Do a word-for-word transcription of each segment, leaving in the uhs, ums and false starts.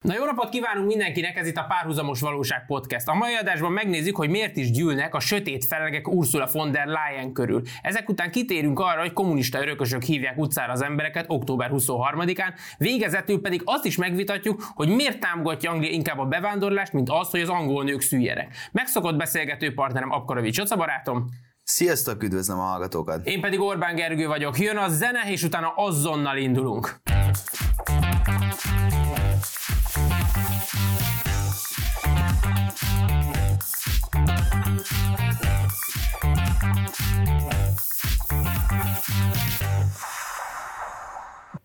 Na jó napot kívánunk mindenkinek, ez itt a Párhuzamos Valóság Podcast. A mai adásban megnézzük, hogy miért is gyűlnek a sötét felegek Ursula von der Leyen körül. Ezek után kitérünk arra, hogy kommunista örökösök hívják utcára az embereket október huszonharmadikán, végezetül pedig azt is megvitatjuk, hogy miért támogatja Anglia inkább a bevándorlást, mint azt, hogy az angol nők szüljenek. Megszokott beszélgető partnerem Apkarovics Csoca barátom. Sziasztok, üdvözlöm a hallgatókat! Én pedig Orbán Gergő vagyok, jön a zene, és utána azonnal indulunk.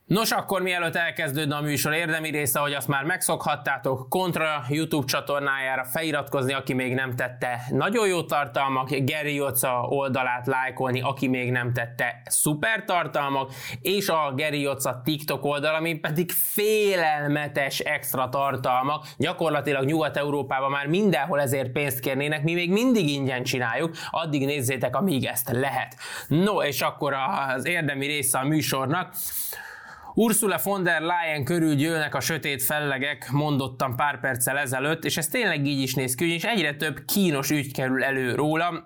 Nos, akkor mielőtt elkezdődne a műsor érdemi része, hogy azt már megszokhattátok, Kontra YouTube csatornájára feliratkozni, aki még nem tette. Nagyon jó tartalmak, Geri Józsa oldalát lájkolni, aki még nem tette. Szuper tartalmak, és a Geri Józsa TikTok oldal, ami pedig félelmetes extra tartalmak. Gyakorlatilag Nyugat-Európában már mindenhol ezért pénzt kérnének, mi még mindig ingyen csináljuk, addig nézzétek, amíg ezt lehet. No, és akkor az érdemi része a műsornak. Ursula von der Leyen körül gyűlnek a sötét fellegek, mondottam pár perccel ezelőtt, és ez tényleg így is néz ki, és egyre több kínos ügy kerül elő róla.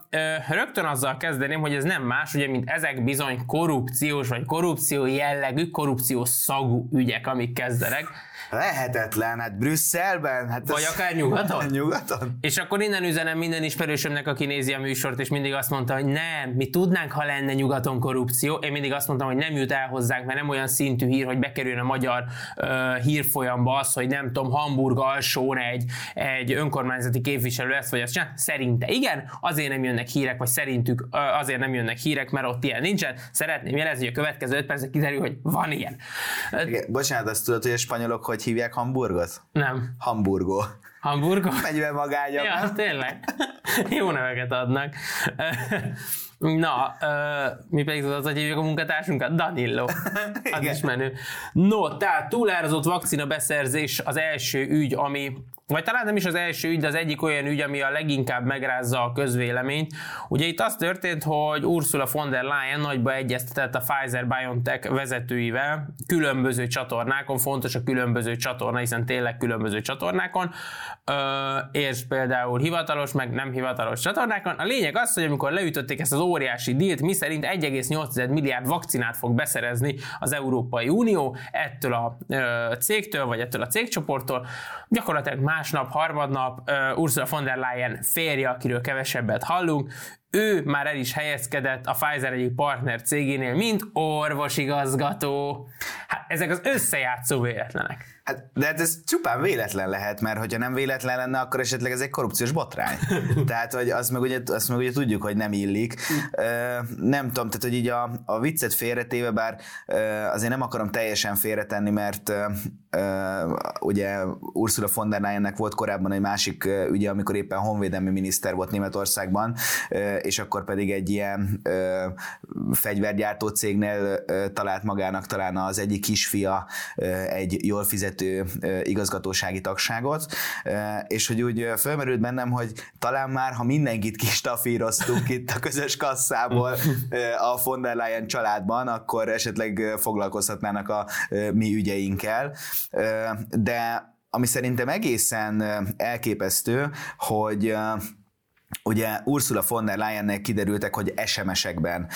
Rögtön azzal kezdeném, hogy ez nem más, ugye, mint ezek bizony korrupciós vagy korrupció jellegű, korrupció szagú ügyek, amik kezdenek. Lehetetlen, hát Brüsszelben. Hát vagy akár nyugaton. nyugaton. És akkor innen üzenem minden ismerősömnek, aki nézi a műsort, és mindig azt mondta, hogy nem, mi tudnánk, ha lenne nyugaton korrupció. Én mindig azt mondtam, hogy nem jut el hozzánk, mert nem olyan szintű hír, hogy bekerüljön a magyar uh, hírfolyamba az, hogy nem tudom, Hamburg alsón egy, egy önkormányzati képviselő ezt vagy azt csinál. Szerinte igen, azért nem jönnek hírek, vagy szerintük uh, azért nem jönnek hírek, mert ott ilyen nincsen. Szeretném jelezni, hogy a következő öt percet kiderül, hogy van ilyen. Igen, bocsánat, azt tudod, hogy a spanyolok hogy hívják Hamburgot? Nem. Hamburgó. Hamburgó? Megyve magányom. Ja, tényleg. Jó neveket adnak. Na, mi pedig az, hogy hívjuk a munkatársunkat? Danilo. Az is menő. No, tehát túlárazott vakcina beszerzés az első ügy, ami, vagy talán nem is az első ügy, de az egyik olyan ügy, ami a leginkább megrázza a közvéleményt. Ugye itt az történt, hogy Ursula von der Leyen nagyba egyeztetett a Pfizer-BioNTech vezetőivel különböző csatornákon, fontos a különböző csatorna, hiszen tényleg különböző csatornákon, és például hivatalos, meg nem hivatalos csatornákon. A lényeg az, hogy amikor leütötték ezt az óriási dílt, miszerint egy egész nyolc milliárd vakcinát fog beszerezni az Európai Unió ettől a cégtől, vagy ettől a cégcsoporttól. Gyakorlatilag másnap, harmadnap Ursula von der Leyen férje, akiről kevesebbet hallunk, ő már el is helyezkedett a Pfizer egyik partner cégénél, mint orvosigazgató. Hát ezek az összejátszó véletlenek. Hát, de hát ez csupán véletlen lehet, mert hogyha nem véletlen lenne, akkor esetleg ez egy korrupciós botrány. Tehát, hogy azt meg, ugye, azt meg ugye tudjuk, hogy nem illik. Ö, nem tudom, tehát, hogy így a, a viccet félretéve, bár ö, azért nem akarom teljesen félretenni, mert ö, ö, ugye Ursula von der Leyennek volt korábban egy másik ügye, amikor éppen honvédelmi miniszter volt Németországban, ö, és akkor pedig egy ilyen ö, fegyvergyártó cégnél ö, talált magának talán az egyik kisfia ö, egy jól fizető ö, igazgatósági tagságot, ö, és hogy úgy fölmerült bennem, hogy talán már, ha mindenkit kistafíroztunk itt a közös kasszából ö, a von der Leyen családban, akkor esetleg foglalkozhatnának a ö, mi ügyeinkkel, ö, de ami szerintem egészen elképesztő, hogy ö, ugye Ursula von der Leyennek kiderültek, hogy es em esekben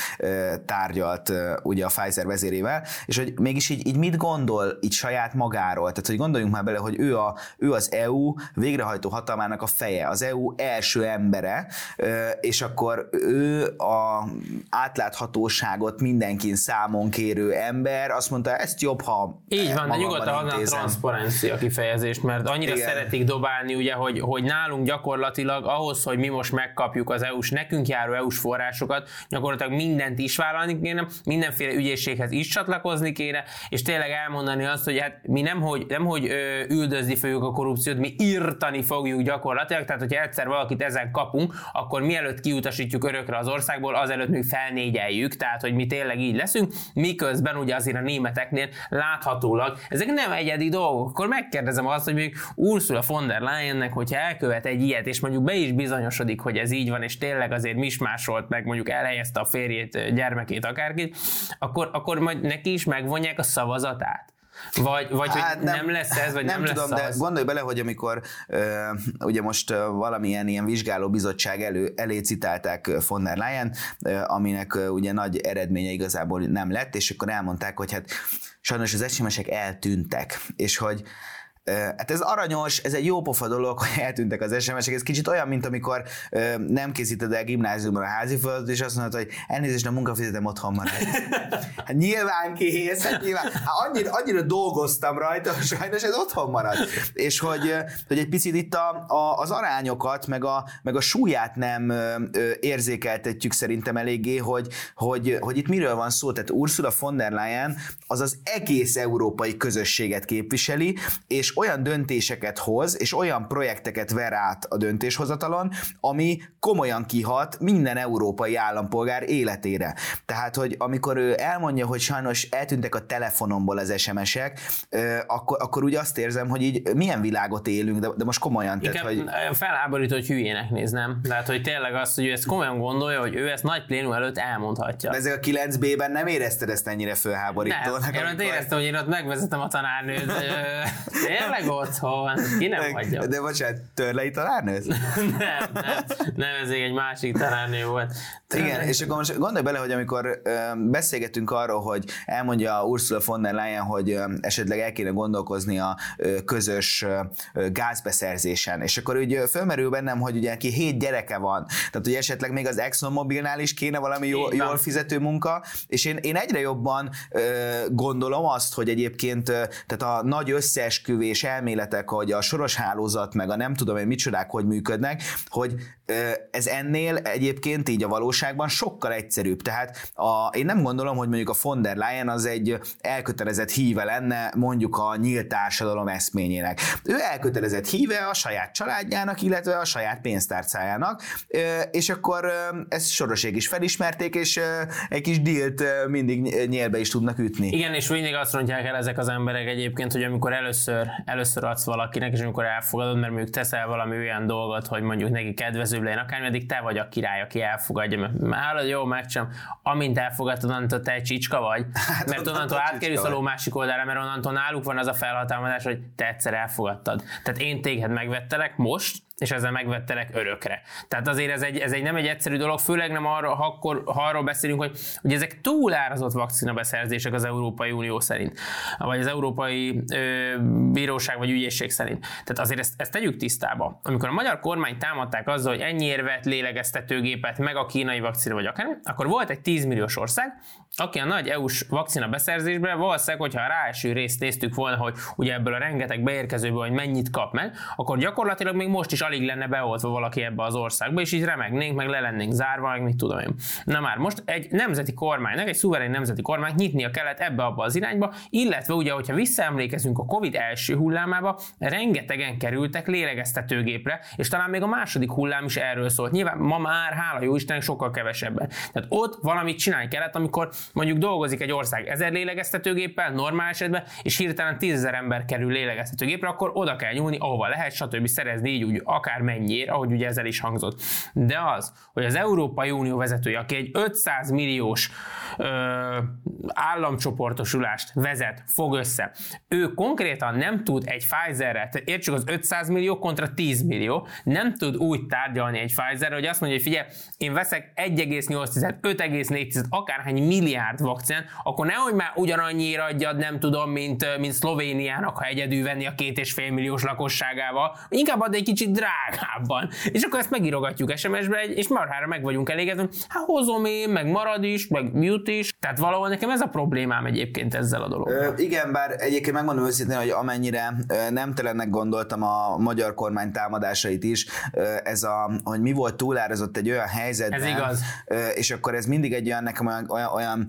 tárgyalt ugye a Pfizer vezérével, és hogy mégis így, így mit gondol így saját magáról? Tehát, hogy gondoljunk már bele, hogy ő, a, ő az é u végrehajtó hatalmának a feje, az é u első embere, és akkor ő a átláthatóságot mindenkin számon kérő ember, azt mondta, ezt jobb, ha így van, de nyugodtan haznám a transzparencia kifejezést, mert annyira igen, szeretik dobálni, ugye, hogy, hogy nálunk gyakorlatilag ahhoz, hogy mi most megkapjuk az é u-s, nekünk járó é u-s forrásokat, gyakorlatilag mindent is vállalni kéne, mindenféle ügyészséghez is csatlakozni kéne, és tényleg elmondani azt, hogy hát mi nemhogy, nemhogy ö, üldözni fogjuk a korrupciót, mi írtani fogjuk gyakorlatilag, tehát hogyha egyszer valakit ezen kapunk, akkor mielőtt kiutasítjuk örökre az országból, azelőtt még felnégyeljük, tehát hogy mi tényleg így leszünk, miközben ugye azért a németeknél láthatólag ezek nem egyedi dolgok. Akkor megkérdezem azt, hogy még Ursula von der Leyennek, hogyha elkövet egy ilyet, és mondjuk be is bizonyos, hogy ez így van, és tényleg azért mismásolt meg, mondjuk elhelyezte a férjét, gyermekét, akárkit, akkor, akkor majd neki is megvonják a szavazatát. Vagy, vagy hát hogy nem, nem lesz ez, vagy nem, nem tudom, lesz az. De gondolj bele, hogy amikor ö, ugye most valamilyen ilyen vizsgálóbizottság elő, elé citálták von der Leyen, ö, aminek ö, ugye nagy eredménye igazából nem lett, és akkor elmondták, hogy hát sajnos az es em esek eltűntek, és hogy hát ez aranyos, ez egy jó pofa dolog, hogy eltűntek az es em esek, ez kicsit olyan, mint amikor nem készíted el gimnáziumban a háziföldet, és azt mondod, hogy elnézést, a munkafizetem otthon marad. Hát nyilván kész, hát nyilván, hát annyira, annyira dolgoztam rajta, sajnos ez otthon marad. És hogy, hogy egy picit itt a, a, az arányokat, meg a, meg a súlyát nem érzékeltetjük szerintem eléggé, hogy, hogy, hogy itt miről van szó, tehát Ursula von der Leyen az az egész európai közösséget képviseli, és olyan döntéseket hoz, és olyan projekteket ver át a döntéshozatalon, ami komolyan kihat minden európai állampolgár életére. Tehát, hogy amikor ő elmondja, hogy sajnos eltűntek a telefonomból az es em esek, akkor, akkor úgy azt érzem, hogy így milyen világot élünk, de, de most komolyan. Inkább hogy... felháborító, hogy hülyének néznem. Tehát, hogy tényleg azt, hogy ő ezt komolyan gondolja, hogy ő ezt nagy plénum előtt elmondhatja. De ezek a kilenc bé-ben nem érezted ezt ennyire felháborítónak? Nem, én amikor... éreztem, hogy én ott megvezetem a tanárnőt. Tényleg otthon, ki nem hagyja. De bocsánat, törlei tanárnő? nem, nem, nem, ez egy másik tanárnő volt. Törlei. Igen, és akkor most gondolj bele, hogy amikor beszélgetünk arról, hogy elmondja Ursula von der Leyen, hogy esetleg el kéne gondolkozni a közös gázbeszerzésen, és akkor úgy fölmerül bennem, hogy ugye neki hét gyereke van, tehát hogy esetleg még az Exxon Mobilnál is kéne valami jól, jól fizető munka, és én, én egyre jobban gondolom azt, hogy egyébként tehát a nagy összeesküvés és elméletek, hogy a soros hálózat, meg a nem tudom én micsodák, hogy működnek, hogy ez ennél egyébként így a valóságban sokkal egyszerűbb. Tehát a, én nem gondolom, hogy mondjuk a von der Leyen az egy elkötelezett híve lenne mondjuk a nyílt társadalom eszményének. Ő elkötelezett híve a saját családjának, illetve a saját pénztárcájának, és akkor ezt Sorosék is felismerték, és egy kis dílt mindig nyélbe is tudnak ütni. Igen, és mindig azt rontják el ezek az emberek egyébként, hogy amikor először először adsz valakinek, és amikor elfogadod, mert mondjuk teszel valami olyan dolgot, hogy mondjuk neki kedvezőbb legyen akármi, eddig te vagy a király, aki elfogadja, mert már jó, megcsinálom, amint elfogadtad, onnantól te csicska vagy, hát, mert onnantól átkerülsz a ló másik oldalra, mert onnantól náluk van az a felhatalmazás, hogy te egyszer elfogadtad. Tehát én téged megvettelek most, és ezzel megvettelek örökre. Tehát azért ez egy, ez egy nem egy egyszerű dolog, főleg nem arra, ha, akkor, ha arról beszélünk, hogy, hogy ezek túlárazott vakcinabeszerzések az Európai Unió szerint, vagy az Európai ö, Bíróság vagy Ügyészség szerint. Tehát azért ezt, ezt tegyük tisztába. Amikor a magyar kormány támadták azzal, hogy ennyiért vett lélegeztetőgépet, meg a kínai vakcina vagy akár, akkor volt egy tízmilliós ország, aki a nagy é u-s vakcina beszerzésben valószínűleg, hogyha a ráeső részt néztük volna, hogy ugye ebből a rengeteg beérkezőből, hogy mennyit kap meg, akkor gyakorlatilag még most is alig lenne beoltva valaki ebbe az országba, és így remegnénk, meg le lennénk zárva, meg mit tudom én. Na már most egy nemzeti kormánynak, egy szuverén nemzeti kormány nyitnia kellett ebbe-abba az irányba, illetve ugye, hogyha visszaemlékezünk a Covid első hullámába, rengetegen kerültek lélegeztetőgépre, és talán még a második hullám is erről szólt. Nyilván ma már, hála jó Istennek, sokkal kevesebben. Tehát ott valamit csinálni kellett, amikor mondjuk dolgozik egy ország ezer lélegeztetőgéppel, normál esetben, és hirtelen tízezer ember kerül lélegeztetőgépre, akkor oda kell nyúlni, ahova lehet, stb. Szerezni így úgy akár mennyiért, ahogy ugye ezzel is hangzott. De az, hogy az Európai Unió vezetője, aki egy ötszáz milliós ö, államcsoportosulást vezet, fog össze, ő konkrétan nem tud egy Pfizerrel, tehát értsük az ötszáz millió kontra tíz millió, nem tud úgy tárgyalni egy Pfizerrel, hogy azt mondja, hogy figyelj, én veszek egy egész nyolc, öt egész négy, akárhány milliárd vakcin, akkor nehogy már ugyanannyira adjad, nem tudom, mint, mint Szlovéniának, ha egyedül venni a két és fél milliós lakosságával, inkább ad egy kicsit drágábban. És akkor ezt megírogatjuk es em esbe, és marhára meg vagyunk elégedve, hát hozom én, meg marad is, meg jut is. Tehát valahol nekem ez a problémám egyébként ezzel a dologgal. Igen, bár egyébként megmondom őszintén, hogy amennyire nemtelennek gondoltam a magyar kormány támadásait is, ez a, hogy mi volt túlárazott egy olyan helyzetben. Ez igaz. És akkor ez mindig egy olyan, nekem olyan, olyan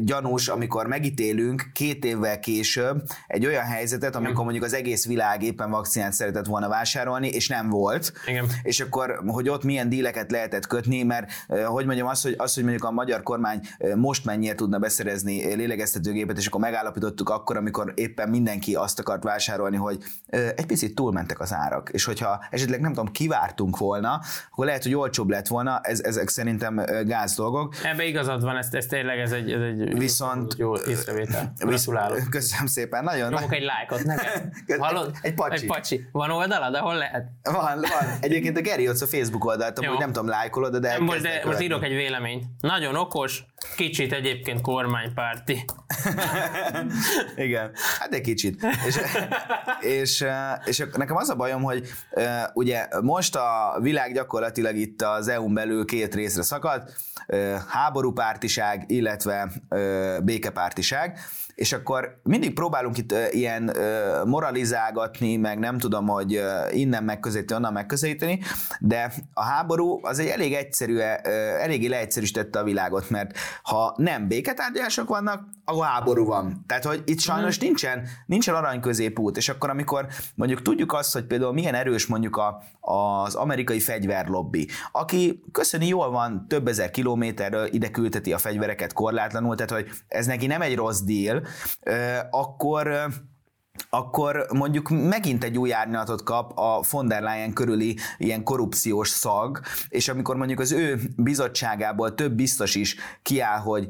gyanús, amikor megítélünk két évvel később egy olyan helyzetet, amikor mondjuk az egész világ éppen vakcinát szeretett volna vásárolni, és nem volt, igen. És akkor, hogy ott milyen díleket lehetett kötni, mert hogy mondjam, az, hogy, az, hogy mondjuk a magyar kormány most mennyire tudna beszerezni lélegeztetőgépet, és akkor megállapítottuk akkor, amikor éppen mindenki azt akart vásárolni, hogy egy picit túlmentek az árak, és hogyha esetleg nem tudom, kivártunk volna, akkor lehet, hogy olcsóbb lett volna, ez, ezek szerintem gáz dolgok. Ebbe igazad van, ez, ez tényleg ez egy, ez egy viszont, jó észrevétel. Gratulálok. Köszönöm szépen, nagyon. Nyomok egy lájkot neked. Hallod? Egy pacsi. Egy pacsi. Van oldalad, ahol lehet? Van, van. Egyébként a Geri Józsa Facebook oldalt, amúgy nem tudom, lájkolod, de elkezdtek követni. Most írok egy véleményt. Nagyon okos, kicsit egyébként kormánypárti. Igen, hát egy kicsit. És, és, és nekem az a bajom, hogy ugye most a világ gyakorlatilag itt az é un belül két részre szakadt, háborúpártiság, illetve békepártiság, és akkor mindig próbálunk itt ilyen moralizálgatni, meg nem tudom, hogy innen megközelíteni, onnan megközelíteni, de a háború az egy elég egyszerű, eléggé leegyszerűsítette a világot, mert ha nem béketárgyalások vannak, akkor háború van. Tehát, hogy itt sajnos nincsen, nincsen arany középút, és akkor amikor mondjuk tudjuk azt, hogy például milyen erős mondjuk a, az amerikai fegyverlobbi, aki köszöni jól van, több ezer kilométerről ide küldteti a fegyvereket korlátlanul, tehát, hogy ez neki nem egy rossz deal, akkor, akkor mondjuk megint egy új árnyalatot kap a von der Leyen körüli ilyen korrupciós szag, és amikor mondjuk az ő bizottságából több biztos is kiáll, hogy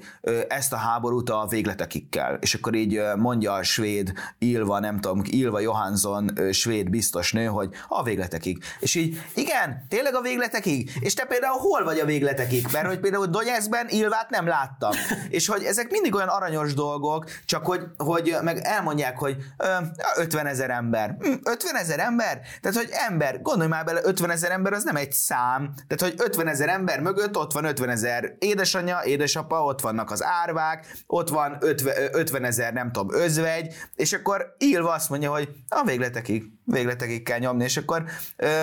ezt a háborút a végletekig, és akkor így mondja a svéd Ilva, nem tudom, Ilva Johansson svéd biztosnő, hogy a végletekig. És így, igen, tényleg a végletekig? És te például hol vagy a végletekig? Mert hogy például Donetskben Ilvát nem láttam. És hogy ezek mindig olyan aranyos dolgok, csak hogy, hogy meg elmondják, hogy ötven ezer ember. ötven ezer ember? Tehát, hogy ember, gondolj már bele, ötven ezer ember az nem egy szám. Tehát, hogy ötven ezer ember mögött ott van ötven ezer édesanyja, édesapa, ott vannak az árvák, ott van ötven ezer, nem tudom, özvegy, és akkor Ilva azt mondja, hogy a végletekig, végletekig kell nyomni, és akkor,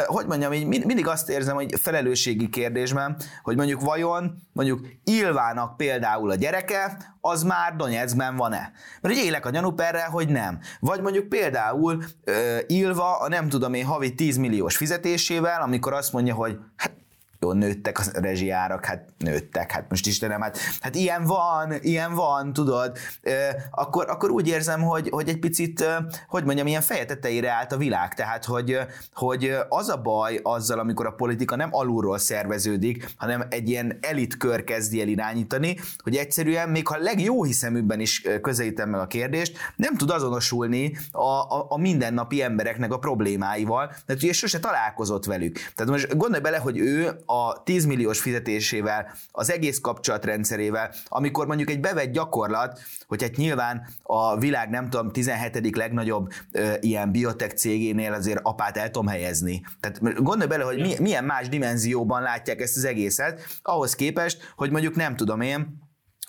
hogy mondjam, így mindig azt érzem, hogy felelősségi kérdésben, hogy mondjuk vajon, mondjuk Ilvának például a gyereke, az már Donetskben van-e? Mert így élek a gyanúperrel, hogy nem. Vagy mondjuk például uh, Ilva a nem tudom én havi tíz milliós fizetésével, amikor azt mondja, hogy hát jó, nőttek a rezsijárak, hát nőttek, hát most Istenem, hát, hát ilyen van, ilyen van, tudod, uh, akkor, akkor úgy érzem, hogy, hogy egy picit, uh, hogy mondjam, ilyen feje tetejére állt a világ, tehát, hogy, hogy az a baj azzal, amikor a politika nem alulról szerveződik, hanem egy ilyen elitkör kezdi el irányítani, hogy egyszerűen, még ha legjóhiszeműbben is közelítem meg a kérdést, nem tud azonosulni a, a, a mindennapi embereknek a problémáival, mert ugye sose találkozott velük. Tehát most gondolj bele, hogy ő a tíz milliós fizetésével, az egész kapcsolatrendszerével, amikor mondjuk egy bevett gyakorlat, hogy hát nyilván a világ nem tudom, tizenhetedik legnagyobb ö, ilyen biotech cégénél azért apát el tudom helyezni. Tehát gondolj bele, hogy mi, milyen más dimenzióban látják ezt az egészet, ahhoz képest, hogy mondjuk nem tudom én,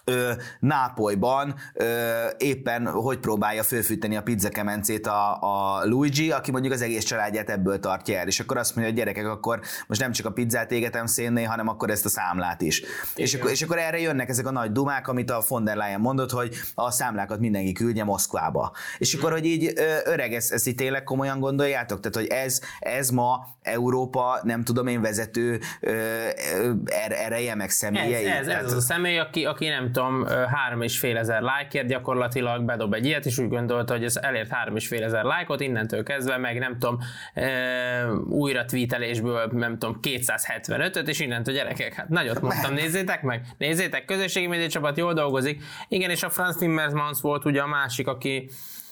Ö, Napolyban ö, éppen hogy próbálja fölfűteni a pizzakemencét a, a Luigi, aki mondjuk az egész családját ebből tartja el, és akkor azt mondja, hogy gyerekek, akkor most nem csak a pizzát égetem szénné, hanem akkor ezt a számlát is. És akkor, és akkor erre jönnek ezek a nagy dumák, amit a von der Leyen mondott, hogy a számlákat mindenki küldje Moszkvába. És akkor, hogy így öreg, ezt, ezt így tényleg komolyan gondoljátok? Tehát, hogy ez, ez ma Európa, nem tudom én, vezető ereje meg személye. Ez, ez, ez az a személy, aki, aki nem tudom, három és fél ezer lájkért gyakorlatilag bedob egy ilyet, és úgy gondolta, hogy ez elért három és fél ezer lájkot, innentől kezdve meg nem tudom, e, újra tweetelésből nem tudom, kétszázhetvenötöt, és innentől gyerekek, hát nagyot mondtam, nézzétek meg, nézzétek, közösségi médiacsapat jól dolgozik. Igen, és a Frans Timmermans volt ugye a másik, aki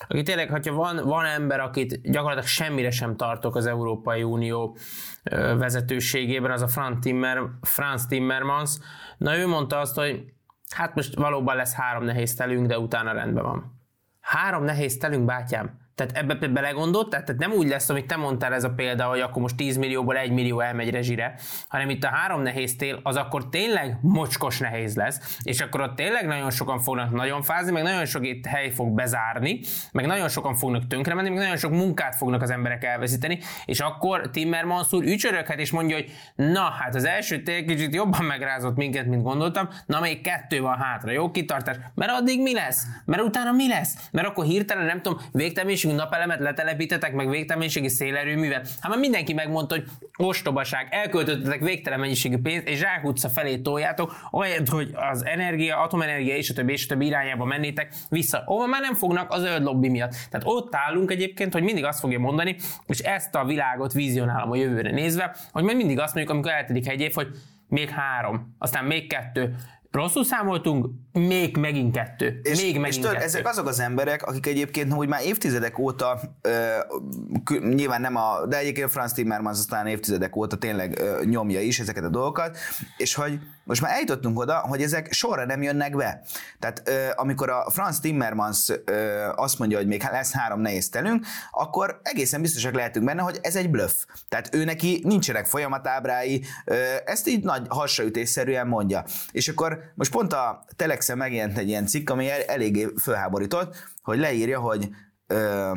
Aki tényleg, hogyha van, van ember, akit gyakorlatilag semmire sem tartok az Európai Unió vezetőségében, az a Frans Timmer, Frans Timmermans, na ő mondta azt, hogy hát most valóban lesz három nehéz telünk, de utána rendben van. Három nehéz telünk, bátyám? Tehát ebbe belegondoltál? Tehát nem úgy lesz, amit te mondtál ez a példa, hogy akkor most tíz millióból egy millió elmegy rezsire, hanem itt a három nehéz tél, az akkor tényleg mocskos nehéz lesz, és akkor ott tényleg nagyon sokan fognak nagyon fázni, meg nagyon sok itt hely fog bezárni, meg nagyon sokan fognak tönkre menni, meg nagyon sok munkát fognak az emberek elveszíteni, és akkor Timmermans úr ücsöröghet és mondja, hogy na hát az első tél kicsit jobban megrázott minket, mint gondoltam, na még kettő van hátra, jó kitartás, mert addig mi lesz? Mert utána mi lesz? Mert akkor hirtelen nem tudom, végtem is működésünk napelemet letelepítetek meg végtelenségi szélerőművet. Hát már mindenki megmondta, hogy ostobaság, elköltöttetek végtelen mennyiségű pénzt, és Zsákutca felé toljátok, ahelyett, hogy az energia, atomenergia és a többi és a többi irányába mennétek vissza. Ahol már nem fognak a zöld lobby miatt. Tehát ott állunk egyébként, hogy mindig azt fogja mondani, és ezt a világot vizionálom a jövőre nézve, hogy majd mindig azt mondjuk, amikor eltelik egy év, hogy még három, aztán még kettő. Rosszul számoltunk, még megint kettő. És, még megint és tör, kettő. Ezek azok az emberek, akik egyébként, hogy már évtizedek óta, ö, nyilván nem a, de egyébként Frans Timmermans aztán évtizedek óta tényleg ö, nyomja is ezeket a dolgokat, és hogy most már eljutottunk oda, hogy ezek sorra nem jönnek be. Tehát ö, amikor a Frans Timmermans ö, azt mondja, hogy még lesz három nehéz telünk, akkor egészen biztosak lehetünk benne, hogy ez egy bluff. Tehát ő neki nincsenek folyamatábrái, ö, ezt így nagy hasraütésszerűen mondja. És akkor most pont a Telexen megjelent egy ilyen cikk, ami el, eléggé fölháborított, hogy leírja, hogy ö,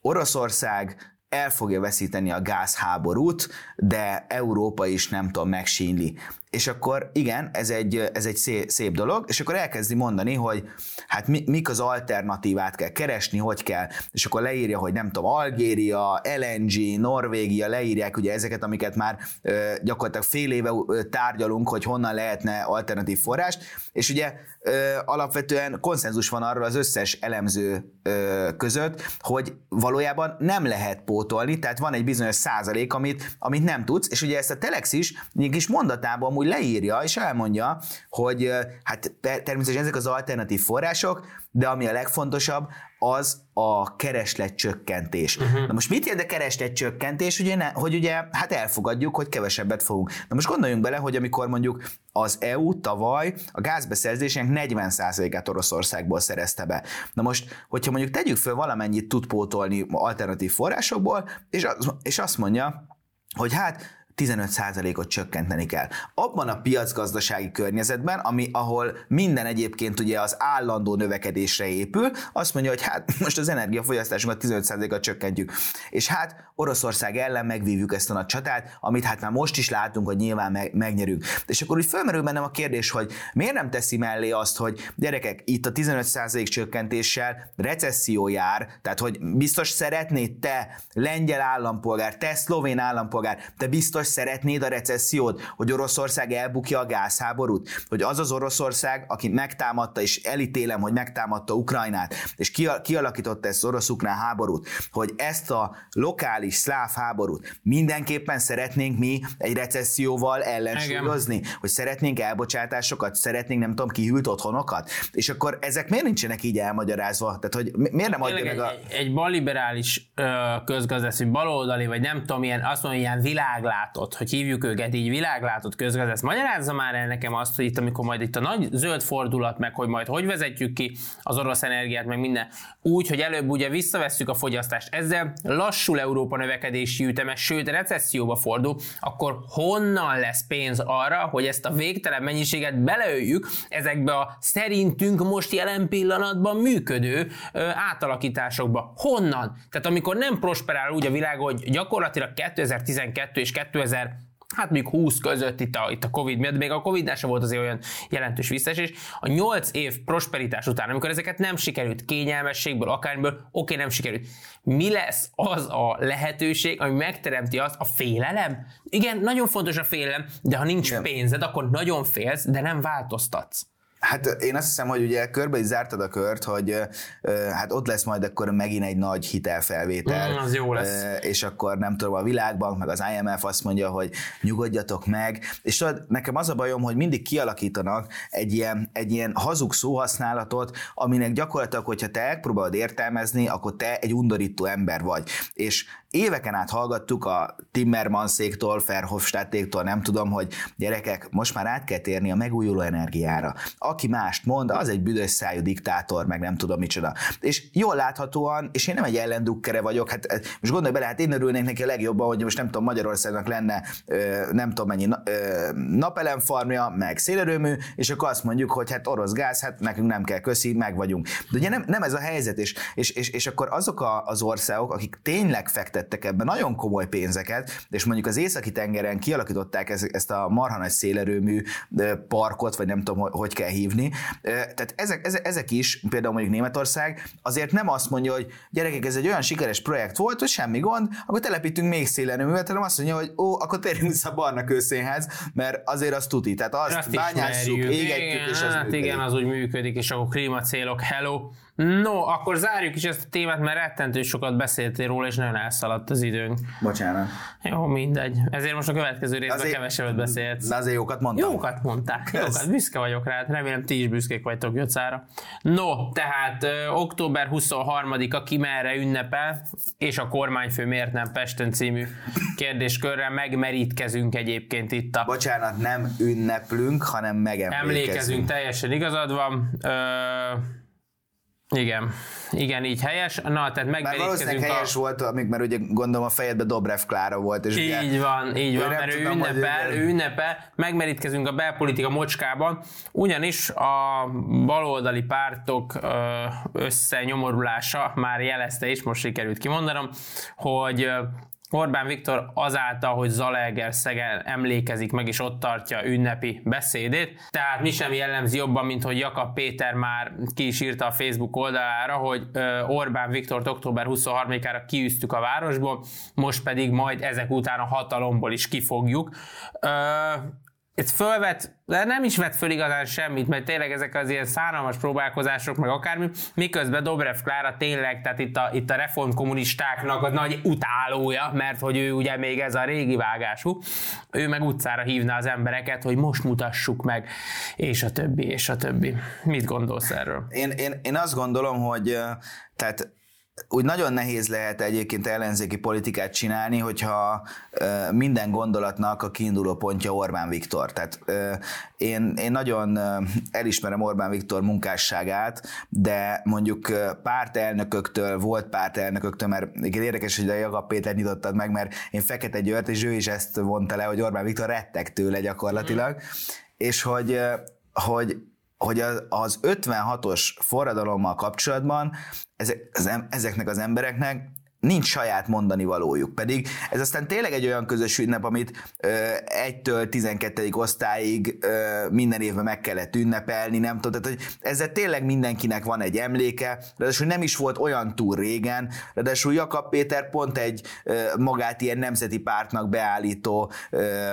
Oroszország el fogja veszíteni a gázháborút, de Európa is nem tudom, megsínli. És akkor igen, ez egy, ez egy szép, szép dolog, és akkor elkezdi mondani, hogy hát mi, mik az alternatívát kell keresni, hogy kell, és akkor leírja, hogy nem tudom, Algéria, el en gé, Norvégia, leírják ugye ezeket, amiket már ö, gyakorlatilag fél éve tárgyalunk, hogy honnan lehetne alternatív forrást, és ugye ö, alapvetően konszenzus van arról az összes elemző ö, között, hogy valójában nem lehet pótolni, tehát van egy bizonyos százalék, amit, amit nem tudsz, és ugye ezt a Telex is egy kis mondatában amúgy leírja, és elmondja, hogy hát természetesen ezek az alternatív források, de ami a legfontosabb, az a keresletcsökkentés. Uh-huh. Na most mit jelent a keresletcsökkentés, ugye ne, hogy ugye hát elfogadjuk, hogy kevesebbet fogunk. Na most gondoljunk bele, hogy amikor mondjuk az é u tavaly a gázbeszerzésének negyven százalékát Oroszországból szerezte be. Na most, hogyha mondjuk tegyük föl valamennyit tud pótolni alternatív forrásokból, és, az, és azt mondja, hogy hát tizenöt százalékot csökkenteni kell. Abban a piacgazdasági környezetben, ami, ahol minden egyébként ugye az állandó növekedésre épül, azt mondja, hogy hát most az energiafogyasztásunkat tizenöt százalékot csökkentjük. És hát Oroszország ellen megvívjuk ezt a nagy csatát, amit hát már most is látunk, hogy nyilván megnyerünk. És akkor úgy fölmerül bennem a kérdés, hogy miért nem teszi mellé azt, hogy gyerekek, itt a tizenöt százalék csökkentéssel recesszió jár, tehát hogy biztos szeretnéd te lengyel állampolgár, te szlovén állampolgár, te biztos szeretnéd a recessziót, hogy Oroszország elbukja a gázháborút, hogy az az Oroszország, aki megtámadta, és elítélem, hogy megtámadta Ukrajnát, és kialakította ezt az orosz-ukrán háborút, hogy ezt a lokális szláv háborút mindenképpen szeretnénk mi egy recesszióval ellensúlyozni, hogy szeretnénk elbocsátásokat, szeretnénk nem tudom kihűlt otthonokat, és akkor ezek miért nincsenek így elmagyarázva? Tehát, hogy miért nem adja meg a... Egy, egy balliberális közgazdász, baloldali, vagy nem tudom, ilyen, azt mondom, ilyen világlát hogy hívjuk őket így világlátott közgazdász. Magyarázza már el nekem azt, hogy itt, amikor majd itt a nagy zöld fordulat, meg hogy majd hogy vezetjük ki az orosz energiát, meg minden úgy, hogy előbb ugye visszavesszük a fogyasztást. Ezzel lassul Európa növekedési üteme, sőt recesszióba fordul, akkor honnan lesz pénz arra, hogy ezt a végtelen mennyiséget beleöljük ezekbe a szerintünk most jelen pillanatban működő ö, átalakításokba? Honnan? Tehát amikor nem prosperál úgy a világ, hogy gyakorlatilag kétezer-tizenkettő és kétezer, hát még húsz között itt a, itt a Covid miatt, még a Covidnál sem volt azért olyan jelentős visszaesés, a nyolc év prosperitás után, amikor ezeket nem sikerült kényelmességből, akármiből, oké, nem sikerült. Mi lesz az a lehetőség, ami megteremti azt a félelem? Igen, nagyon fontos a félelem, de ha nincs pénzed, akkor nagyon félsz, de nem változtatsz. Hát én azt hiszem, hogy ugye körbe is zártad a kört, hogy hát ott lesz majd akkor megint egy nagy hitelfelvétel. Mm, az jó lesz. És akkor nem tudom, a Világbank, meg az i em ef azt mondja, hogy nyugodjatok meg. És tudod, nekem az a bajom, hogy mindig kialakítanak egy ilyen, egy ilyen hazug szóhasználatot, aminek gyakorlatilag, hogyha te elpróbálod értelmezni, akkor te egy undorító ember vagy. És éveken át hallgattuk a Timmermanséktól, Verhofstadtéktól, nem tudom, hogy gyerekek, most már át kell térni a megújuló energiára. Aki mást mond, az egy büdös szájú diktátor, meg nem tudom micsoda. És jól láthatóan, és én nem egy ellendukkere vagyok, hát most gondolj bele, hát én örülnék neki a legjobban, hogy most nem tudom, Magyarországnak lenne nem tudom mennyi napelemfarmja, meg szélerőmű, és akkor azt mondjuk, hogy hát orosz gáz, hát nekünk nem kell, köszi, meg vagyunk. De ugye nem, nem ez a helyzet, és, és, és, és akkor azok a, az országok, akik tényleg fektetnek fektettek ebben nagyon komoly pénzeket, és mondjuk az Északi-tengeren kialakították ezt a marha nagy szélerőmű parkot, vagy nem tudom, hogy kell hívni. Tehát ezek, ezek, ezek is, például mondjuk Németország, azért nem azt mondja, hogy gyerekek, ez egy olyan sikeres projekt volt, hogy semmi gond, akkor telepítünk még szélerőművet, hanem azt mondja, hogy ó, akkor térjünk vissza a Barna-kőszínhez, mert azért az tuti. Tehát azt bányásszuk, égetjük, és az hát működik. Igen, az úgy működik, és akkor klímacélok, hello. No, akkor zárjuk is ezt a témát, mert rettentő sokat beszéltél róla, és nagyon elszaladt az időnk. Bocsánat. Jó, mindegy. Ezért most a következő részben azért kevesebbet beszélsz. De azért jókat mondtam. Jókat mondták. Jókat. Büszke vagyok rád. Remélem, ti is büszkék vagytok Jocára. No, tehát ö, október huszonharmadika ki merre ünnepel, és a kormányfő miért nem Pesten című kérdéskörrel megmerítkezünk egyébként itt a... Bocsánat, nem ünneplünk, hanem megemlékezünk. Emlékezünk, teljesen igazad van. Ö, Igen, igen, így helyes. Na, tehát megmerítkezünk. Már valószínűleg helyes a... volt, amik, mert ugye gondolom a fejedben Dobrev Klára volt. És így ugye, van, így van, mert ő ünnepel, ő ünnepel. Megmerítkezünk a belpolitika mocskában, ugyanis a baloldali pártok összenyomorulása már jelezte is, most sikerült kimondanom, hogy Orbán Viktor azáltal, hogy Zalaegerszegen emlékezik meg, és ott tartja ünnepi beszédét. Tehát mi sem jellemzi jobban, mint hogy Jakab Péter már ki is írta a Facebook oldalára, hogy Orbán Viktort október huszonharmadikára kiűztük a városból, most pedig majd ezek után a hatalomból is kifogjuk. Ez fölvet, de nem is vett föl igazán semmit, mert tényleg ezek az ilyen szánalmas próbálkozások, meg akármi, miközben Dobrev Klára tényleg, tehát itt a, itt a reformkommunistáknak a nagy utálója, mert hogy ő ugye még ez a régi vágású, ő meg utcára hívná az embereket, hogy most mutassuk meg, és a többi, és a többi. Mit gondolsz erről? Én, én, én azt gondolom, hogy tehát úgy nagyon nehéz lehet egyébként ellenzéki politikát csinálni, hogyha minden gondolatnak a kiinduló pontja Orbán Viktor. Tehát én, én nagyon elismerem Orbán Viktor munkásságát, de mondjuk pártelnököktől, volt pártelnököktől, mert érdekes, hogy a Jakab Péter nyitottad meg, mert én Fekete Győrt, és ő is ezt vonta le, hogy Orbán Viktor retteg tőle gyakorlatilag, és hogy, hogy hogy az ötvenhatos forradalommal kapcsolatban ezeknek az embereknek nincs saját mondani valójuk. Pedig ez aztán tényleg egy olyan közös ünnep, amit egytől tizenkettedik osztályig ö, minden évben meg kellett ünnepelni, nem tudom, tehát hogy ezzel tényleg mindenkinek van egy emléke, ráadásul nem is volt olyan túl régen, ráadásul Jakab Péter pont egy ö, magát ilyen nemzeti pártnak beállító ö,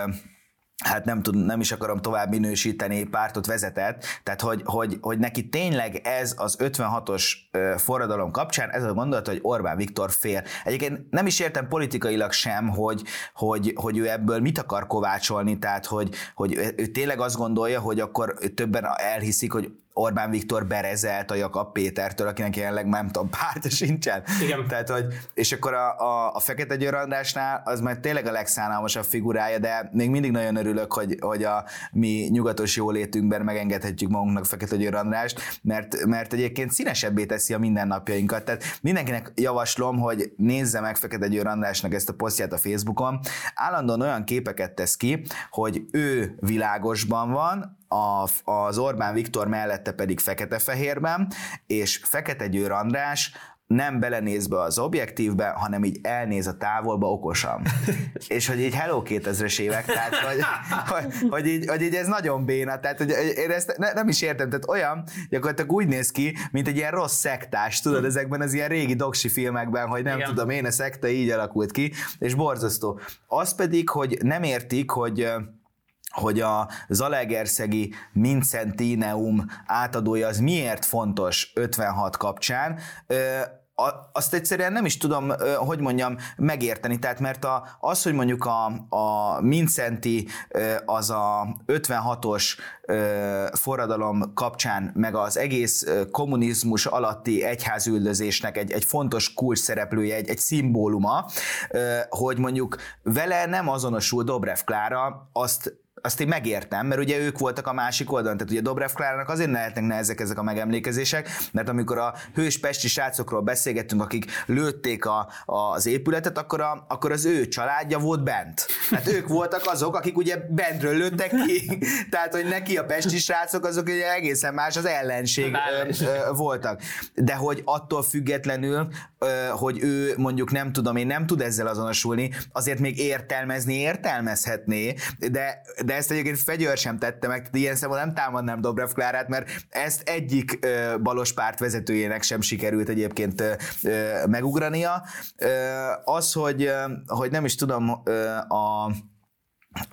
hát nem, tud, nem is akarom tovább minősíteni, pártot vezetett, tehát hogy, hogy, hogy neki tényleg ez az ötvenhatos forradalom kapcsán, ez a gondolat, hogy Orbán Viktor fél. Egyébként nem is értem politikailag sem, hogy, hogy, hogy ő ebből mit akar kovácsolni, tehát hogy, hogy ő tényleg azt gondolja, hogy akkor többen elhiszik, hogy Orbán Viktor berezelt a Jakab Pétertől, akinek jelenleg nem tudom, pártja sincsen. Igen. Tehát, hogy, és akkor a, a, a Fekete Győr Andrásnál az már tényleg a legszánalmasabb figurája, de még mindig nagyon örülök, hogy, hogy a mi nyugatos jólétünkben megengedhetjük magunknak Fekete Győr Andrást, mert, mert egyébként színesebbé teszi a mindennapjainkat. Tehát mindenkinek javaslom, hogy nézze meg Fekete Győr Andrásnak ezt a posztját a Facebookon. Állandóan olyan képeket tesz ki, hogy ő világosban van, A, az Orbán Viktor mellette pedig fekete-fehérben, és Fekete Győr András nem belenéz be az objektívbe, hanem így elnéz a távolba okosan. És hogy így hello kétezres évek, tehát hogy, hogy, hogy, így, hogy így ez nagyon béna, tehát hogy én ezt ne, nem is értem, tehát olyan gyakorlatilag úgy néz ki, mint egy ilyen rossz szektás, tudod, ezekben az ilyen régi doksi filmekben, hogy nem Igen. tudom én, a szekta így alakult ki, és borzasztó. Az pedig, hogy nem értik, hogy hogy a zalaegerszegi Mindszenti neum átadója az miért fontos ötvenhat kapcsán, azt egyszerűen nem is tudom, hogy mondjam, megérteni. Tehát mert a, az, hogy mondjuk a, a Mindszenti az a ötvenhatos forradalom kapcsán, meg az egész kommunizmus alatti egyházüldözésnek egy, egy fontos kulcsszereplője, egy, egy szimbóluma, hogy mondjuk vele nem azonosul Dobrev Klára, azt azt én megértem, mert ugye ők voltak a másik oldalon, tehát ugye Dobrev Klárának azért ne lehetnek nehezek ezek a megemlékezések, mert amikor a hős pesti srácokról beszélgettünk, akik lőtték a, a, az épületet, akkor, a, akkor az ő családja volt bent. Hát ők voltak azok, akik ugye bentről lőttek ki, tehát hogy neki a pesti srácok azok ugye egészen más az ellenség ö, ö, voltak. De hogy attól függetlenül, ö, hogy ő mondjuk nem tudom, én nem tud ezzel azonosulni, azért még értelmezni, értelmezhetné, de, de ezt egyébként Fegyőr sem tette meg, ilyen szemben nem támadnám Dobrev Klárát, mert ezt egyik ö, balos párt vezetőjének sem sikerült egyébként ö, ö, megugrania. Ö, az, hogy, ö, hogy nem is tudom, ö, a...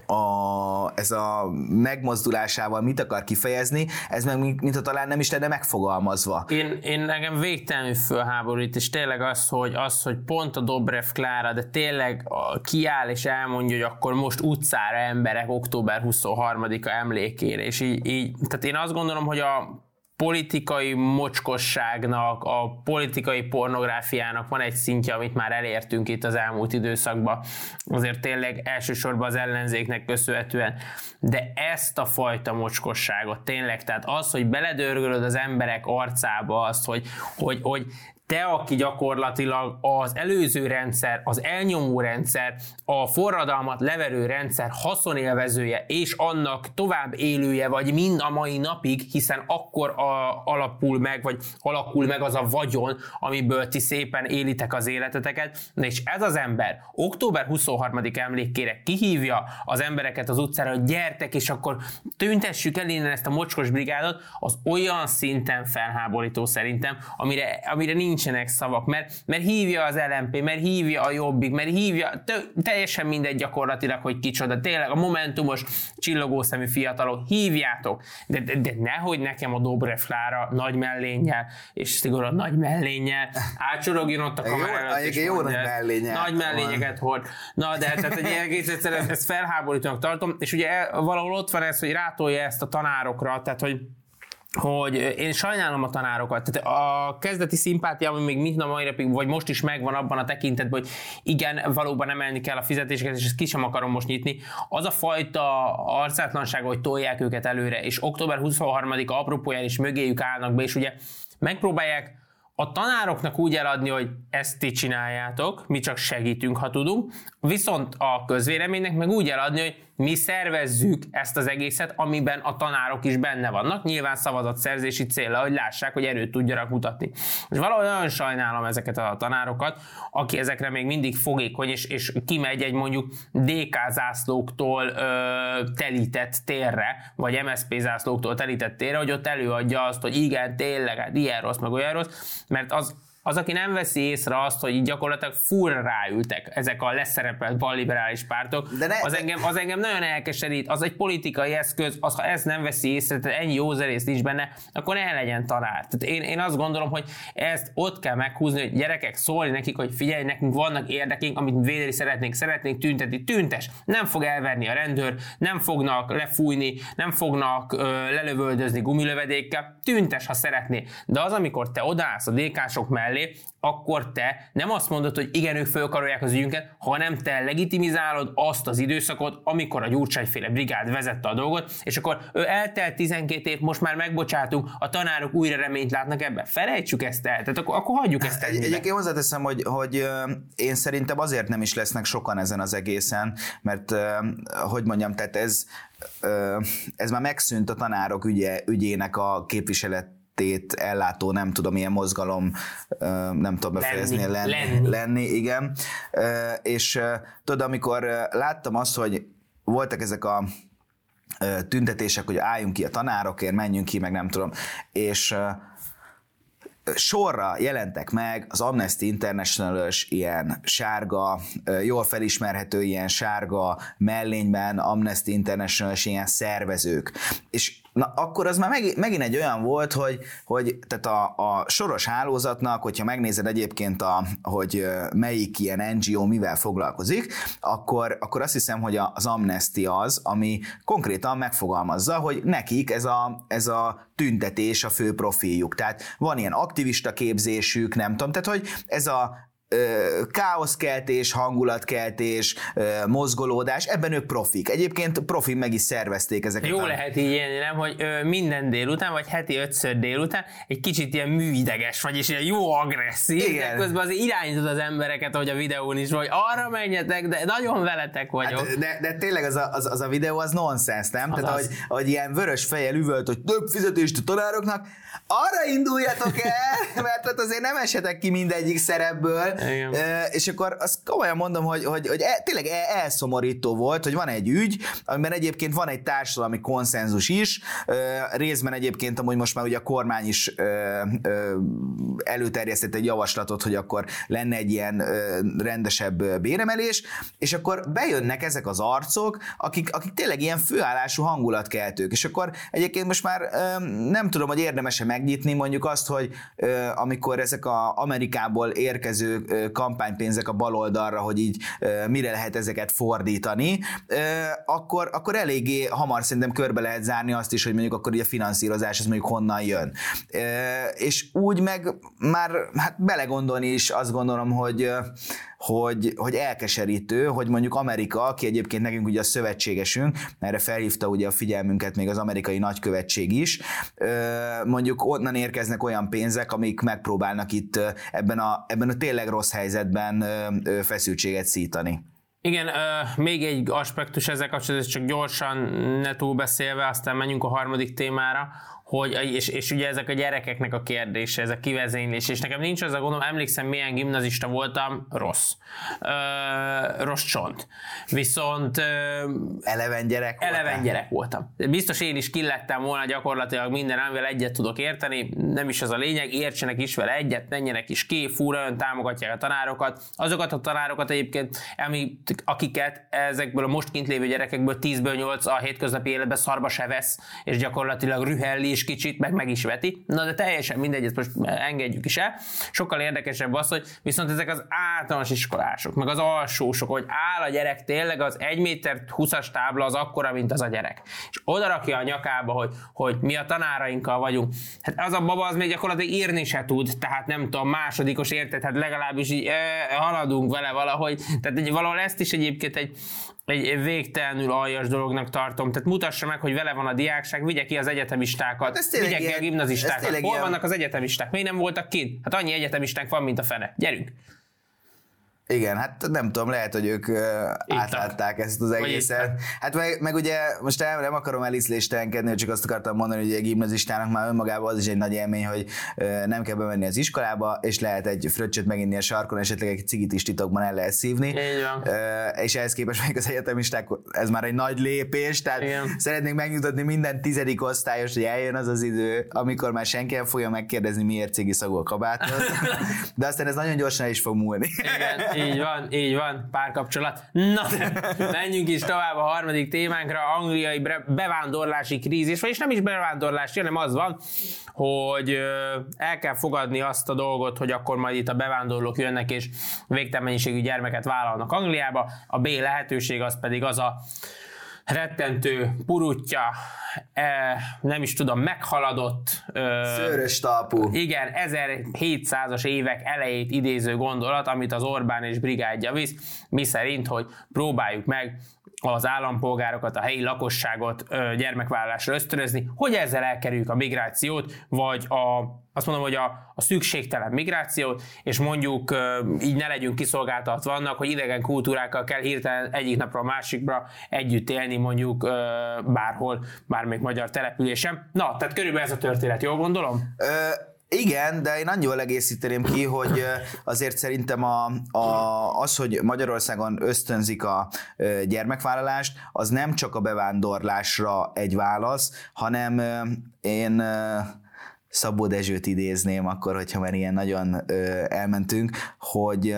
A, ez a megmozdulásával mit akar kifejezni, ez meg mintha talán nem is lenne megfogalmazva. Én, én nekem végtelenül fölháborít, és tényleg az, hogy, az, hogy pont a Dobrev Klára, de tényleg kiáll és elmondja, hogy akkor most utcára emberek október huszonharmadika emlékére, és így, így, tehát én azt gondolom, hogy a politikai mocskosságnak, a politikai pornográfiának van egy szintje, amit már elértünk itt az elmúlt időszakban, azért tényleg elsősorban az ellenzéknek köszönhetően, de ezt a fajta mocskosságot tényleg, tehát az, hogy beledörgölöd az emberek arcába azt, hogy, hogy, hogy te, aki gyakorlatilag az előző rendszer, az elnyomó rendszer, a forradalmat leverő rendszer haszonélvezője és annak tovább élője vagy mind a mai napig, hiszen akkor a, alapul meg, vagy alakul meg az a vagyon, amiből ti szépen élitek az életeteket. Na és ez az ember október huszonharmadika emlékére kihívja az embereket az utcára, hogy gyertek, és akkor tüntessük el innen ezt a mocskos brigádot, az olyan szinten felháborító szerintem, amire, amire nincs nincsenek szavak, mert, mert hívja az el em pé, mert hívja a Jobbik, mert hívja te, teljesen mindegy gyakorlatilag, hogy kicsoda, tényleg a Momentumos csillogószemű fiatalok, hívjátok, de, de, de nehogy nekem a Dobrev Klára nagy mellénnyel, és szigorúan nagy mellénnyel átsorogjon ott a kamerálat, és jó nagy mellényel. Nagy mellényeket hord. Na de tehát egész egyszerűen ezt felháborítónak tartom, és ugye valahol ott van ez, hogy rátolja ezt a tanárokra, tehát hogy hogy én sajnálom a tanárokat, tehát a kezdeti szimpátiám, ami még minden mai napig, vagy most is megvan abban a tekintetben, hogy igen, valóban emelni kell a fizetéseket, és ezt ki sem akarom most nyitni, az a fajta arcátlanság, hogy tolják őket előre, és október huszonharmadika apropóján is mögéjük állnak be, és ugye megpróbálják a tanároknak úgy eladni, hogy ezt ti csináljátok, mi csak segítünk, ha tudunk, viszont a közvéleménynek meg úgy eladni, hogy mi szervezzük ezt az egészet, amiben a tanárok is benne vannak, nyilván szavazatszerzési célra, hogy lássák, hogy erőt tudjanak mutatni. És valahogy nagyon sajnálom ezeket a tanárokat, aki ezekre még mindig fogékony, és, és kimegy egy mondjuk dé ká zászlóktól ö, telített térre, vagy em es zé pé zászlóktól telített térre, hogy ott előadja azt, hogy igen, tényleg, hát ilyen rossz, meg olyan rossz, mert az az, aki nem veszi észre azt, hogy gyakorlatilag fullra ráültek ezek a leszerepelt balliberális pártok, de ne, az, engem, az engem nagyon elkeserít, az egy politikai eszköz, az, ha ezt nem veszi észre, tehát ennyi józerész nincs benne, akkor ne legyen tanár. Tehát én, én azt gondolom, hogy ezt ott kell meghúzni, hogy gyerekek, szólj nekik, hogy figyelj, nekünk vannak érdekénk, amit védeni szeretnénk, szeretnénk tüntetni, tüntes, nem fog elverni a rendőr, nem fognak lefújni, nem fognak ö, lelövöldözni gumilövedékkel, tüntes, ha szeretné. De az, amikor te odaállsz a dé ká-sok mellé, akkor te nem azt mondod, hogy igen, ők fölkarolják az ügyünket, hanem te legitimizálod azt az időszakot, amikor a Gyurcsány-féle brigád vezette a dolgot, és akkor ő eltelt tizenkét év, most már megbocsátunk, a tanárok újra reményt látnak ebben. Felejtsük ezt el, tehát akkor, akkor hagyjuk ezt el. Egyébként hozzáteszem, hogy, hogy én szerintem azért nem is lesznek sokan ezen az egészen, mert hogy mondjam, tehát ez, ez már megszűnt a tanárok ügye, ügyének a képviselet ellátó, nem tudom, ilyen mozgalom, nem tudom befejezni, lenni, lenni, lenni igen. És tudod, amikor láttam azt, hogy voltak ezek a tüntetések, hogy álljunk ki a tanárokért, menjünk ki, meg nem tudom, és sorra jelentek meg az Amnesty International-ös ilyen sárga, jól felismerhető ilyen sárga mellényben Amnesty International-ös ilyen szervezők. És na, akkor az már meg, megint egy olyan volt, hogy, hogy tehát a, a soros hálózatnak, hogyha megnézed egyébként, a, hogy melyik ilyen en gé o mivel foglalkozik, akkor, akkor azt hiszem, hogy az Amnesty az, ami konkrétan megfogalmazza, hogy nekik ez a, ez a tüntetés a fő profiljuk. Tehát van ilyen aktivista képzésük, nem tudom, tehát hogy ez a káoszkeltés, hangulatkeltés, mozgolódás, ebben ők profik. Egyébként profi meg is szervezték ezeket. Jó a... lehet így élni, nem, hogy minden délután, vagy heti ötször délután egy kicsit ilyen műideges vagy, és ilyen jó agresszív, igen. De közben azért irányítod az embereket, hogy a videón is, hogy arra menjetek, de nagyon veletek vagyok. Hát, de, de tényleg az a, az, az a videó az nonsens, nem? Az Tehát, az... Ahogy, ahogy ilyen vörös fejjel üvölt, hogy több fizetést a tanároknak, arra induljatok el, mert azért nem esetek ki mindegyik szerepből. Igen. És akkor azt komolyan mondom, hogy, hogy, hogy e, tényleg elszomorító volt, hogy van egy ügy, amiben egyébként van egy társadalmi konszenzus is, részben egyébként amúgy most már ugye a kormány is előterjesztett egy javaslatot, hogy akkor lenne egy ilyen rendesebb béremelés, és akkor bejönnek ezek az arcok, akik, akik tényleg ilyen főállású hangulatkeltők, és akkor egyébként most már nem tudom, hogy érdemes-e megnyitni mondjuk azt, hogy amikor ezek az Amerikából érkező kampánypénzek a baloldalra, hogy így mire lehet ezeket fordítani, akkor, akkor eléggé hamar szerintem körbe lehet zárni azt is, hogy mondjuk akkor így a finanszírozás az mondjuk honnan jön. És úgy meg már hát belegondolni is azt gondolom, hogy Hogy, hogy elkeserítő, hogy mondjuk Amerika, aki egyébként nekünk ugye a szövetségesünk, erre felhívta ugye a figyelmünket még az amerikai nagykövetség is, mondjuk onnan érkeznek olyan pénzek, amik megpróbálnak itt ebben a, ebben a tényleg rossz helyzetben feszültséget szítani. Igen, még egy aspektus ezzel kapcsolatban, csak gyorsan ne túl beszélve, aztán menjünk a harmadik témára, hogy, és, és ugye ezek a gyerekeknek a kérdése, ez a kivezénylés, és nekem nincs az a gondom, emlékszem milyen gimnazista voltam, rossz. Ö, rossz csont. Viszont... Ö, eleven gyerek eleven voltam. gyerek voltam. Biztos én is killettem volna gyakorlatilag minden, amivel egyet tudok érteni, nem is az a lényeg, értsenek is vele egyet, menjenek is ki, fúra ön, támogatják a tanárokat. Azokat a tanárokat egyébként, akiket ezekből a most kint lévő gyerekekből tízből nyolc a hétköznapi életben szarba se vesz, és gyakorlatilag rühelli és kicsit, meg meg is veti. Na de teljesen mindegy, ezt most engedjük is el. Sokkal érdekesebb az, hogy viszont ezek az általános iskolások, meg az alsósok, hogy áll a gyerek tényleg, az egy méter húszas tábla az akkora, mint az a gyerek. És oda rakja a nyakába, hogy, hogy mi a tanárainkkal vagyunk. Hát az a baba az még gyakorlatilag írni se tud, tehát nem tudom, másodikos érted, hát legalábbis így e, haladunk vele valahogy. Tehát egy, valahol ezt is egyébként egy egy végtelenül aljas dolognak tartom. Tehát mutassa meg, hogy vele van a diákság, vigye ki az egyetemistákat, vigye ki a gimnazistákat. Hol ilyen... vannak az egyetemisták? Még nem voltak kint? Hát annyi egyetemistánk van, mint a fene. Gyerünk! Igen, hát nem tudom, lehet, hogy ők ittak. Átlátták ezt az egészet. Hát meg, meg ugye most nem, nem akarom eliszléstelenkedni, csak azt akartam mondani, hogy egy gimnazistának már önmagában az is egy nagy élmény, hogy nem kell bemenni az iskolába, és lehet egy fröccsöt meginni a sarkon, esetleg egy cigit is titokban el lehet szívni. És ehhez képest meg az egyetemisták, ez már egy nagy lépés, tehát igen. Szeretnék megnyugtatni minden tizedik osztályos, hogy eljön az az idő, amikor már senki nem fogja megkérdezni, miért cigi szagol kabátot, de aztán ez nagyon gyorsan el is fog múlni. Igen. Így van, így van, párkapcsolat. Na, menjünk is tovább a harmadik témánkra, angliai bevándorlási krízis, vagyis nem is bevándorlási, hanem az van, hogy el kell fogadni azt a dolgot, hogy akkor majd itt a bevándorlók jönnek, és végtelen mennyiségű gyermeket vállalnak Angliába, a B lehetőség az pedig az a rettentő, purutja, nem is tudom, meghaladott... Szőrös talpú. Igen, ezerhétszázas évek elejét idéző gondolat, amit az Orbán és brigádja visz, miszerint, hogy próbáljuk meg az állampolgárokat, a helyi lakosságot gyermekvállalásra ösztönözni, hogy ezzel elkerüljük a migrációt, vagy a, azt mondom, hogy a, a szükségtelen migrációt, és mondjuk így ne legyünk kiszolgáltatva annak, hogy idegen kultúrákkal kell hirtelen egyik napra a másikra együtt élni mondjuk bárhol, bármelyik magyar településen. Na, tehát körülbelül ez a történet, jól gondolom? Ö- Igen, de én annyival egészíteném ki, hogy azért szerintem a, a, az, hogy Magyarországon ösztönzik a gyermekvállalást, az nem csak a bevándorlásra egy válasz, hanem én... Szabó Dezsőt idézném akkor, hogyha már ilyen nagyon elmentünk, hogy...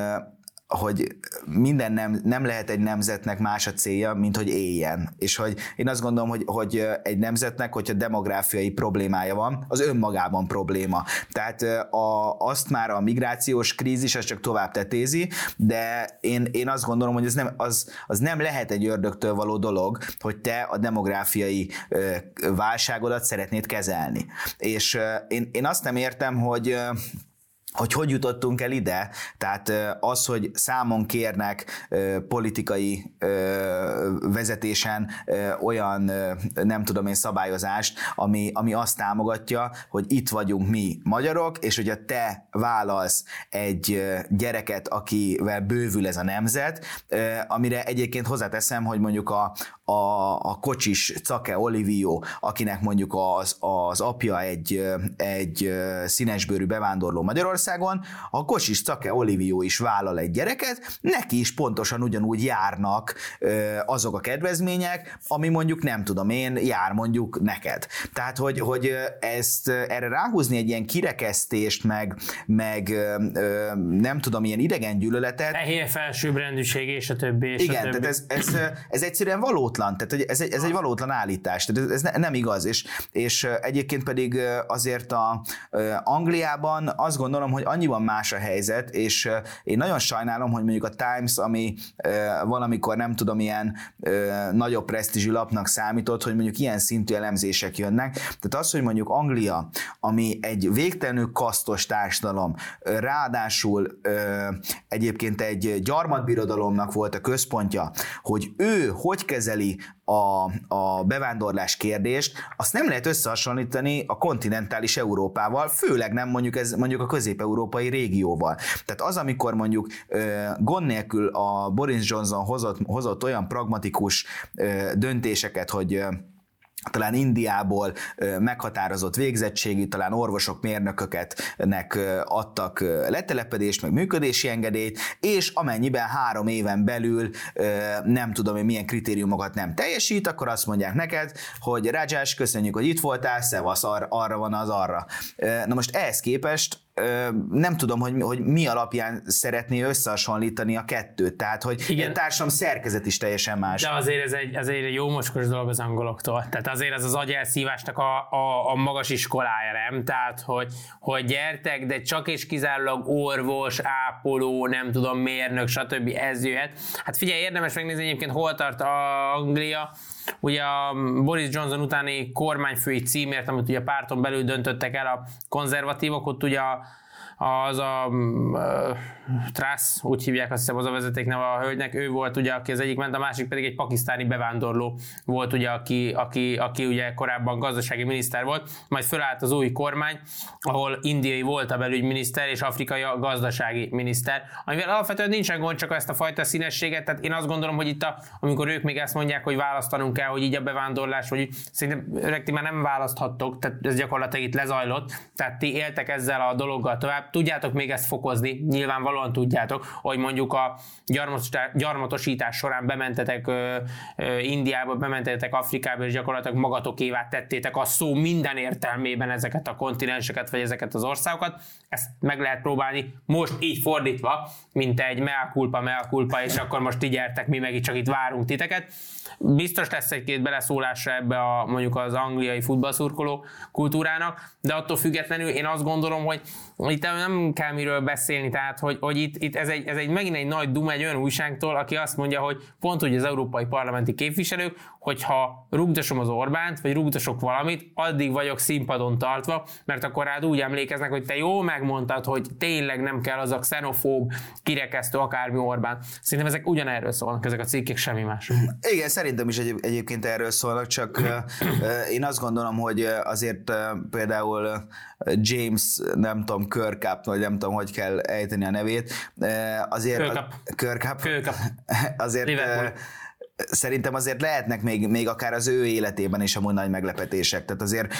hogy minden nem, nem lehet egy nemzetnek más a célja, mint hogy éljen. És hogy én azt gondolom, hogy, hogy egy nemzetnek, hogyha demográfiai problémája van, az önmagában probléma. Tehát a, azt már a migrációs krízis, az csak tovább tetézi, de én, én azt gondolom, hogy ez nem, az, az nem lehet egy ördögtől való dolog, hogy te a demográfiai válságodat szeretnéd kezelni. És én, én azt nem értem, hogy hogy hogy jutottunk el ide, tehát az, hogy számon kérnek politikai vezetésen olyan, nem tudom én, szabályozást, ami, ami azt támogatja, hogy itt vagyunk mi magyarok, és hogyha te vállalsz egy gyereket, akivel bővül ez a nemzet, amire egyébként hozzáteszem, hogy mondjuk a, a, a Kocsis Zac Olivió, akinek mondjuk az, az apja egy, egy színesbőrű bevándorló Magyarország, a Kocsis Zac Olivió is vállal egy gyereket, neki is pontosan ugyanúgy járnak azok a kedvezmények, ami mondjuk nem tudom én, jár mondjuk neked. Tehát, hogy, hogy ezt erre ráhúzni egy ilyen kirekesztést, meg, meg nem tudom, ilyen idegen gyűlöletet. Fehér felsőbbrendűség és a többi. És igen, a többi. Tehát ez, ez, ez egyszerűen valótlan, tehát ez egy, ez egy valótlan állítás, tehát ez nem igaz, és, és egyébként pedig azért a Angliában azt gondolom, hogy annyiban más a helyzet, és én nagyon sajnálom, hogy mondjuk a Times, ami valamikor nem tudom, ilyen nagyobb presztízsű lapnak számított, hogy mondjuk ilyen szintű elemzések jönnek. Tehát az, hogy mondjuk Anglia, ami egy végtelenül kasztos társadalom, ráadásul egyébként egy gyarmatbirodalomnak volt a központja, hogy ő hogy kezeli A, a bevándorlás kérdést, azt nem lehet összehasonlítani a kontinentális Európával, főleg nem mondjuk, ez, mondjuk a közép-európai régióval. Tehát az, amikor mondjuk gond nélkül a Boris Johnson hozott, hozott olyan pragmatikus döntéseket, hogy talán Indiából meghatározott végzettségű, talán orvosok, mérnököknek adtak letelepedést, meg működési engedélyt, és amennyiben három éven belül nem tudom, hogy milyen kritériumokat nem teljesít, akkor azt mondják neked, hogy Rádzsás, köszönjük, hogy itt voltál, szevasz, ar- arra van az arra. Na most ehhez képest nem tudom, hogy, hogy mi alapján szeretné összehasonlítani a kettőt, tehát hogy igen, a társam szerkezet is teljesen más. De azért ez egy, azért egy jó mocskos dolog az angoloktól, tehát azért ez az agyelszívásnak a, a, a magas iskolája, nem? Tehát, hogy, hogy gyertek, de csak és kizárólag orvos, ápoló, nem tudom, mérnök, stb. Ez jöhet. Hát figyelj, érdemes megnézni egyébként, hol tart a Anglia. Ugye a Boris Johnson utáni kormányfői címért, amit ugye a párton belül döntöttek el a konzervatívok, ott ugye a, az a uh, Truss, úgy hívják, azt hiszem, az a vezetékneve a hölgynek, ő volt ugye, aki az egyik ment, a másik pedig egy pakisztáni bevándorló volt ugye, aki, aki, aki ugye korábban gazdasági miniszter volt, majd fölállt az új kormány, ahol indiai volt a belügyminiszter és afrikai a gazdasági miniszter, amivel alapvetően nincsen gond, csak ezt a fajta színességet, tehát én azt gondolom, hogy itt a, amikor ők még ezt mondják, hogy választanunk kell, hogy így a bevándorlás, vagy szerintem öreg, ti már nem választhattok, tehát ez gyakorlatilag itt lezajlott, tehát ti éltek ezzel a dologgal tovább. Tudjátok még ezt fokozni, nyilvánvalóan tudjátok, hogy mondjuk a gyarmatosítás során bementetek ö, ö, Indiába, bementetek Afrikába, és gyakorlatilag magatokévá tettétek a szó minden értelmében ezeket a kontinenseket, vagy ezeket az országokat. Ezt meg lehet próbálni most így fordítva, mint egy mea culpa, mea culpa, és akkor most így gyertek, mi meg itt csak itt várunk titeket. Biztos lesz egy-két beleszólásra ebbe a, mondjuk az angliai futballszurkoló kultúrának, de attól függetlenül én azt gondolom, hogy itt nem kell miről beszélni, tehát hogy, hogy itt, itt ez, egy, ez egy megint egy nagy duma egy olyan újságtól, aki azt mondja, hogy pont úgy az európai parlamenti képviselők, hogyha rugdosom az Orbánt, vagy rugdosok valamit, addig vagyok színpadon tartva, mert akkor rád úgy emlékeznek, hogy te jól megmondtad, hogy tényleg nem kell az a xenofób, kirekesztő, akármi Orbán. Szerintem ezek ugyanerről szólnak, ezek a cikkek, semmi más. Igen, szerintem is egy, egyébként erről szólnak, csak én azt gondolom, hogy azért például James, nem tudom, Kirkup, vagy nem tudom, hogy kell ejteni a nevét, azért... Kirkup. Kirkup. Kirkup. Azért... Liverpool. Szerintem azért lehetnek még, még akár az ő életében is amúgy nagy meglepetések. Tehát azért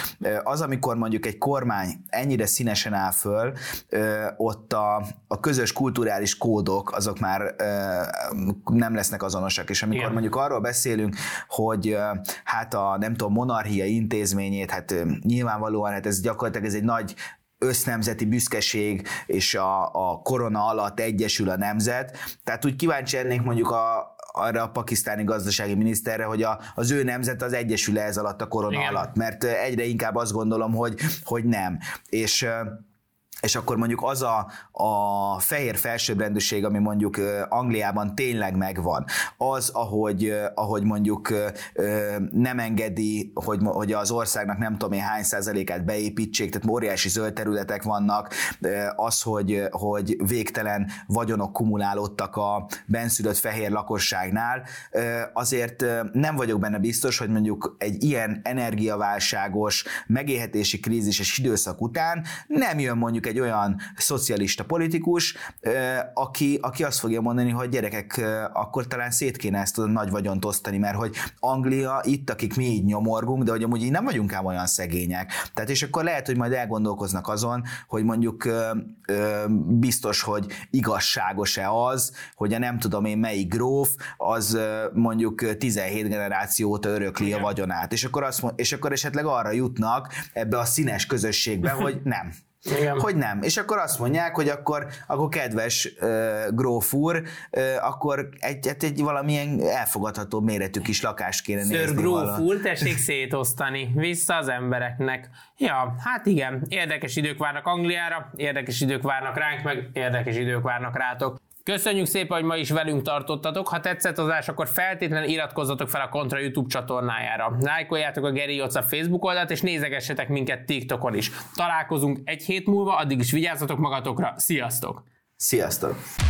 az, amikor mondjuk egy kormány ennyire színesen áll föl, ott a, a közös kulturális kódok, azok már nem lesznek azonosak. És amikor igen, mondjuk arról beszélünk, hogy hát a nem tudom, monarchia intézményét, hát nyilvánvalóan hát ez gyakorlatilag ez egy nagy össznemzeti büszkeség, és a, a korona alatt egyesül a nemzet. Tehát úgy kíváncsi lennék mondjuk a arra a pakisztáni gazdasági miniszterre, hogy a, az ő nemzet az egyesül-e ez alatt a korona igen alatt, mert egyre inkább azt gondolom, hogy, hogy nem. És és akkor mondjuk az a, a fehér felsőbbrendűség, ami mondjuk Angliában tényleg megvan, az, ahogy, ahogy mondjuk nem engedi, hogy, hogy az országnak nem tudom én hány százalékát beépítsék, tehát óriási zöld területek vannak, az, hogy, hogy végtelen vagyonok kumulálódtak a benszülött fehér lakosságnál, azért nem vagyok benne biztos, hogy mondjuk egy ilyen energiaválságos, megélhetési krízises időszak után nem jön mondjuk egy olyan szocialista politikus, aki, aki azt fogja mondani, hogy gyerekek, akkor talán szét kéne ezt a nagy vagyont osztani, mert hogy Anglia itt, akik mi így nyomorgunk, de hogy amúgy így nem vagyunk ám olyan szegények. Tehát és akkor lehet, hogy majd elgondolkoznak azon, hogy mondjuk biztos, hogy igazságos-e az, hogy a nem tudom én melyik gróf, az mondjuk tizenhét generáció óta örökli a vagyonát. És akkor, azt, és akkor esetleg arra jutnak ebbe a színes közösségbe, hogy nem. Igen. Hogy nem. És akkor azt mondják, hogy akkor, akkor kedves uh, gróf úr, uh, akkor egy, egy, egy valamilyen elfogadható méretű kis lakást kéne Sir nézni. Sir gróf úr, tessék szétosztani vissza az embereknek. Ja, hát igen, érdekes idők várnak Angliára, érdekes idők várnak ránk, meg érdekes idők várnak rátok. Köszönjük szépen, hogy ma is velünk tartottatok. Ha tetszett az adás, akkor feltétlenül iratkozzatok fel a Kontra YouTube csatornájára. Lájkoljátok a Geri Józsa Facebook oldalt, és nézegessetek minket TikTokon is. Találkozunk egy hét múlva, addig is vigyázzatok magatokra. Sziasztok! Sziasztok!